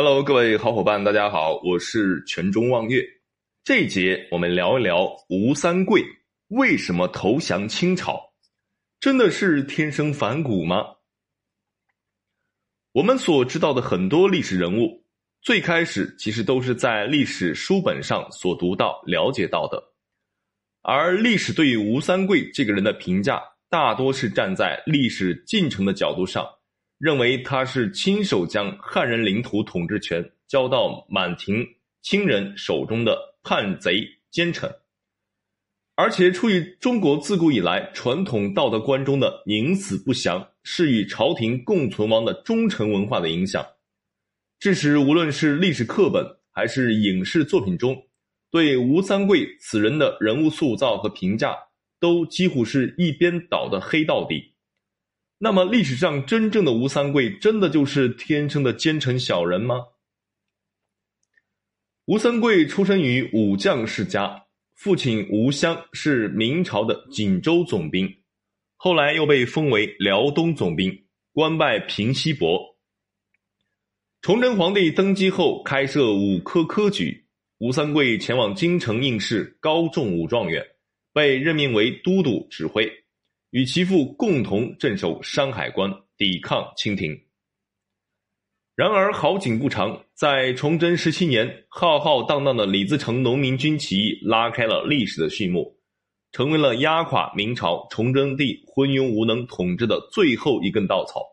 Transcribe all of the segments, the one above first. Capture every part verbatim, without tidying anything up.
Hello， 各位好伙伴，大家好，我是全中望月。这一节我们聊一聊吴三桂为什么投降清朝，真的是天生反骨吗？我们所知道的很多历史人物，最开始其实都是在历史书本上所读到、了解到的，而历史对于吴三桂这个人的评价，大多是站在历史进程的角度上。认为他是亲手将汉人领土统治权交到满廷清人手中的叛贼奸臣，而且出于中国自古以来传统道德观中的宁死不降是与朝廷共存亡的忠诚文化的影响，致使无论是历史课本还是影视作品中对吴三桂此人的人物塑造和评价都几乎是一边倒的黑到底。那么历史上真正的吴三桂真的就是天生的奸臣小人吗？吴三桂出身于武将世家，父亲吴襄是明朝的锦州总兵，后来又被封为辽东总兵，官拜平西伯。崇祯皇帝登基后开设武科科举，吴三桂前往京城应试，高中武状元，被任命为都督指挥，与其父共同镇守山海关，抵抗清廷。然而好景不长，在崇祯十七年，浩浩荡荡的李自成农民军起义拉开了历史的序幕，成为了压垮明朝崇祯帝昏庸无能统治的最后一根稻草。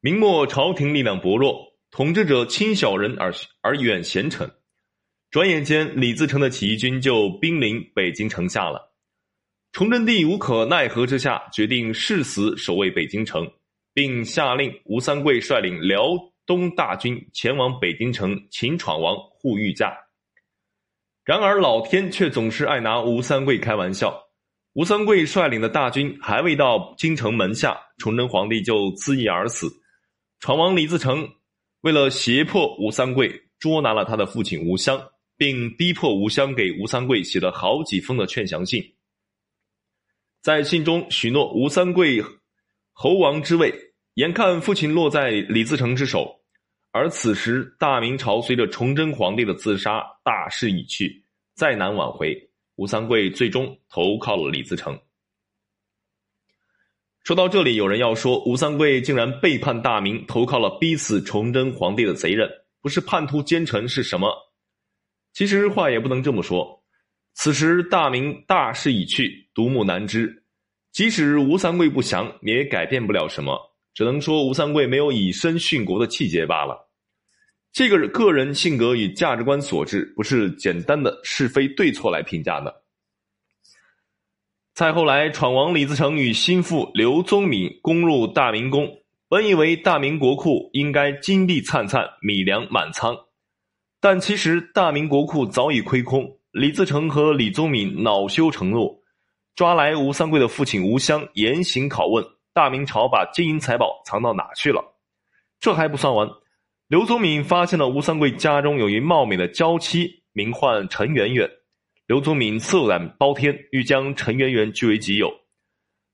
明末朝廷力量薄弱，统治者亲小人 而, 而远贤臣，转眼间李自成的起义军就兵临北京城下了。崇祯帝无可奈何之下，决定誓死守卫北京城，并下令吴三桂率领辽东大军前往北京城擒闯王护御驾。然而老天却总是爱拿吴三桂开玩笑，吴三桂率领的大军还未到京城门下，崇祯皇帝就自缢而死。闯王李自成为了胁迫吴三桂，捉拿了他的父亲吴襄，并逼迫吴襄给吴三桂写了好几封的劝降信，在信中许诺吴三桂侯王之位，眼看父亲落在李自成之手，而此时大明朝随着崇祯皇帝的自杀大势已去，再难挽回，吴三桂最终投靠了李自成。说到这里，有人要说吴三桂竟然背叛大明，投靠了逼死崇祯皇帝的贼人，不是叛徒奸臣是什么？其实话也不能这么说，此时大明大势已去，独木难支，即使吴三桂不降也改变不了什么，只能说吴三桂没有以身殉国的气节罢了。这个个人性格与价值观所致，不是简单的是非对错来评价的。再后来闯王李自成与心腹刘宗敏攻入大明宫，本以为大明国库应该金碧灿灿，米粮满仓，但其实大明国库早已亏空，李自成和李宗敏恼羞成怒，抓来吴三桂的父亲吴襄严刑拷问，大明朝把金银财宝藏到哪去了？这还不算完，刘宗敏发现了吴三桂家中有一貌美的娇妻，名唤陈圆圆，刘宗敏色胆包天，欲将陈圆圆据为己有。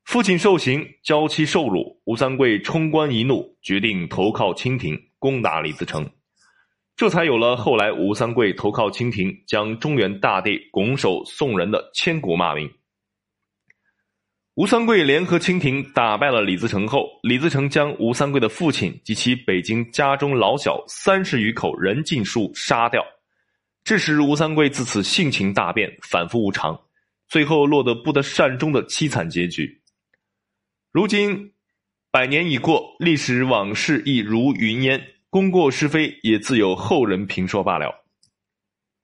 父亲受刑，娇妻受辱，吴三桂冲冠一怒，决定投靠清廷，攻打李自成。这才有了后来吴三桂投靠清廷，将中原大地拱手送人的千古骂名。吴三桂联合清廷打败了李自成后，李自成将吴三桂的父亲及其北京家中老小三十余口人尽数杀掉，致使吴三桂自此性情大变，反复无常，最后落得不得善终的凄惨结局。如今百年已过，历史往事亦如云烟，功过是非也自有后人评说罢了。